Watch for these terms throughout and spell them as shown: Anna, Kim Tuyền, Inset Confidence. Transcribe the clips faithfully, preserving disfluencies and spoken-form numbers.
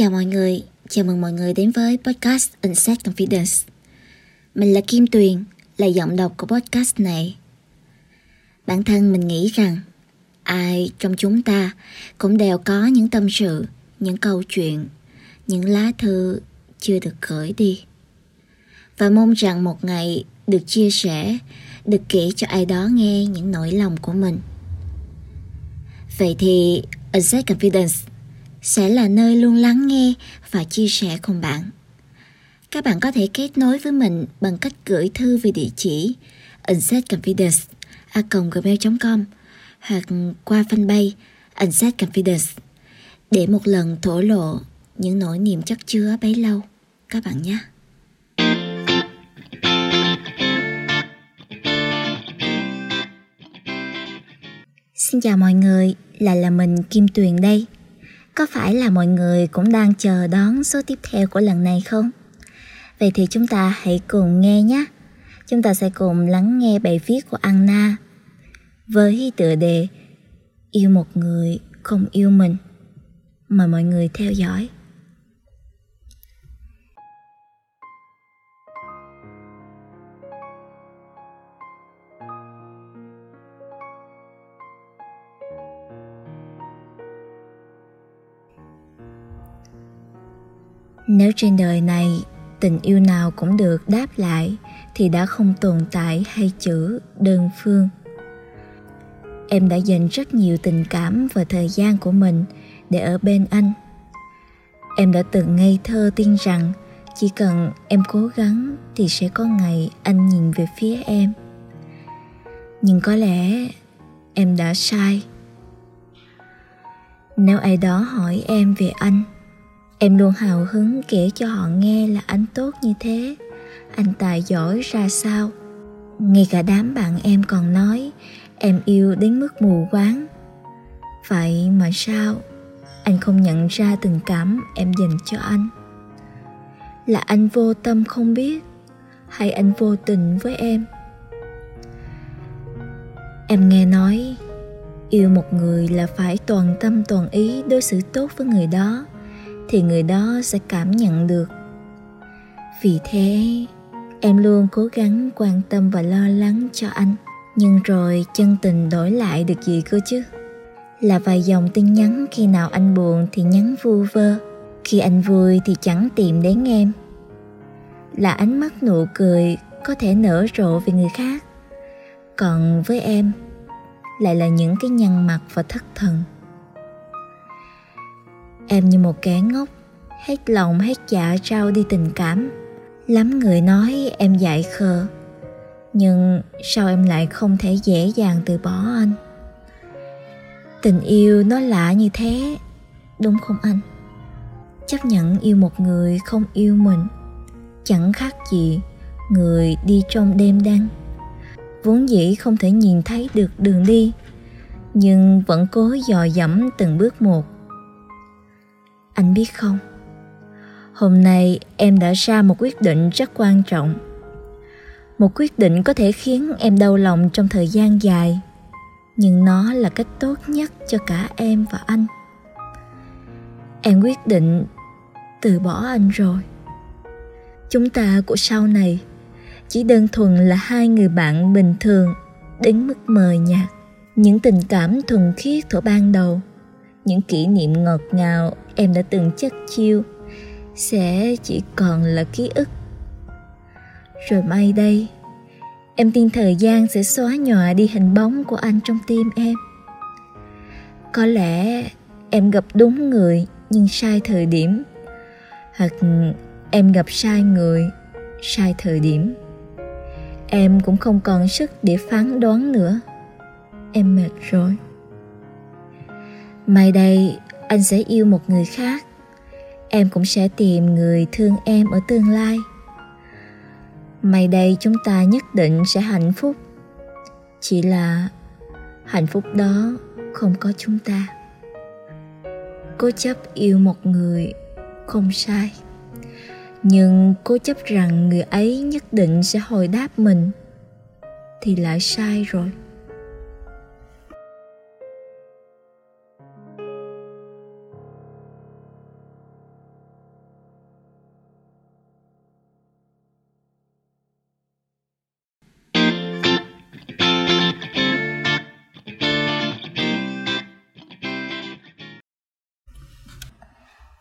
chào mọi người, chào mừng mọi người đến với podcast Inset Confidence. Mình là Kim Tuyền, là giọng đọc của podcast này. Bản thân mình nghĩ rằng ai trong chúng ta cũng đều có những tâm sự, những câu chuyện, những lá thư chưa được gửi đi, và mong rằng một ngày được chia sẻ, được kể cho ai đó nghe những nỗi lòng của mình. Vậy thì Inset Confidence sẽ là nơi luôn lắng nghe và chia sẻ cùng bạn. Các bạn có thể kết nối với mình bằng cách gửi thư về địa chỉ inset confidence a còng gmail chấm com hoặc qua fanpage Inset Confidence để một lần thổ lộ những nỗi niềm chất chứa bấy lâu các bạn nhé. Xin chào mọi người, lại là mình Kim Tuyền đây. Có phải là mọi người cũng đang chờ đón số tiếp theo của lần này không? Vậy thì chúng ta hãy cùng nghe nhé. Chúng ta sẽ cùng lắng nghe bài viết của Anna với tựa đề Yêu một người không yêu mình. Mời mọi người theo dõi. Nếu trên đời này tình yêu nào cũng được đáp lại thì đã không tồn tại hai chữ đơn phương. Em đã dành rất nhiều tình cảm và thời gian của mình để ở bên anh. Em đã từng ngây thơ tin rằng chỉ cần em cố gắng thì sẽ có ngày anh nhìn về phía em. Nhưng có lẽ em đã sai. Nếu ai đó hỏi em về anh, em luôn hào hứng kể cho họ nghe là anh tốt như thế, anh tài giỏi ra sao. Ngay cả đám bạn em còn nói em yêu đến mức mù quáng. Vậy mà sao anh không nhận ra tình cảm em dành cho anh? Là anh vô tâm không biết, hay anh vô tình với em? Em nghe nói yêu một người là phải toàn tâm toàn ý đối xử tốt với người đó thì người đó sẽ cảm nhận được. Vì thế, em luôn cố gắng quan tâm và lo lắng cho anh. Nhưng rồi chân tình đổi lại được gì cơ chứ? Là vài dòng tin nhắn, khi nào anh buồn thì nhắn vu vơ, khi anh vui thì chẳng tìm đến em. Là ánh mắt nụ cười có thể nở rộ về người khác, còn với em lại là những cái nhăn mặt và thất thần. Em như một kẻ ngốc, hết lòng hết dạ trao đi tình cảm. Lắm người nói em dại khờ, nhưng sao em lại không thể dễ dàng từ bỏ anh? Tình yêu nó lạ như thế, đúng không anh? Chấp nhận yêu một người không yêu mình chẳng khác gì người đi trong đêm đen, vốn dĩ không thể nhìn thấy được đường đi, nhưng vẫn cố dò dẫm từng bước một. Anh biết không, hôm nay em đã ra một quyết định rất quan trọng. Một quyết định có thể khiến em đau lòng trong thời gian dài, nhưng nó là cách tốt nhất cho cả em và anh. Em quyết định từ bỏ anh rồi. Chúng ta của sau này chỉ đơn thuần là hai người bạn bình thường đến mức mờ nhạt. Những tình cảm thuần khiết thuở ban đầu, những kỷ niệm ngọt ngào em đã từng chất chiêu sẽ chỉ còn là ký ức. Rồi mai đây, em tin thời gian sẽ xóa nhòa đi hình bóng của anh trong tim em. Có lẽ em gặp đúng người nhưng sai thời điểm, hoặc em gặp sai người, sai thời điểm. Em cũng không còn sức để phán đoán nữa. Em mệt rồi. Mai đây anh sẽ yêu một người khác. Em cũng sẽ tìm người thương em ở tương lai. Mai đây chúng ta nhất định sẽ hạnh phúc. Chỉ là hạnh phúc đó không có chúng ta. Cố chấp yêu một người không sai, nhưng cố chấp rằng người ấy nhất định sẽ hồi đáp mình thì lại sai rồi.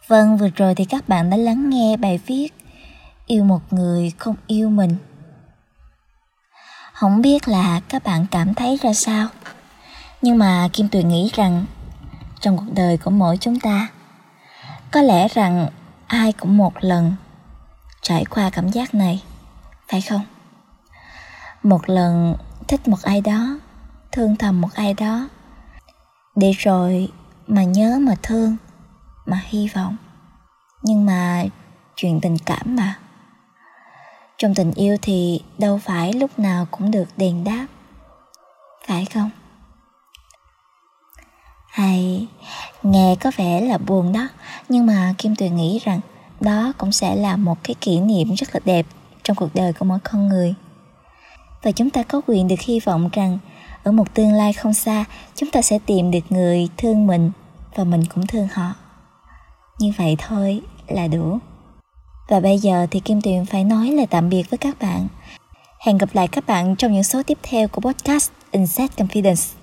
Vâng, vừa rồi thì các bạn đã lắng nghe bài viết Yêu một người không yêu mình. Không biết là các bạn cảm thấy ra sao, nhưng mà Kim Tuyền nghĩ rằng trong cuộc đời của mỗi chúng ta, có lẽ rằng ai cũng một lần trải qua cảm giác này, phải không? Một lần thích một ai đó, thương thầm một ai đó, để rồi mà nhớ mà thương, mà hy vọng. Nhưng mà chuyện tình cảm mà, trong tình yêu thì đâu phải lúc nào cũng được đền đáp, phải không? Hay nghe có vẻ là buồn đó, nhưng mà Kim Tuyền nghĩ rằng đó cũng sẽ là một cái kỷ niệm rất là đẹp trong cuộc đời của mỗi con người. Và chúng ta có quyền được hy vọng rằng ở một tương lai không xa, chúng ta sẽ tìm được người thương mình và mình cũng thương họ. Như vậy thôi là đủ. Và bây giờ thì Kim Tuyền phải nói lời tạm biệt với các bạn. Hẹn gặp lại các bạn trong những số tiếp theo của podcast Inset Confidence.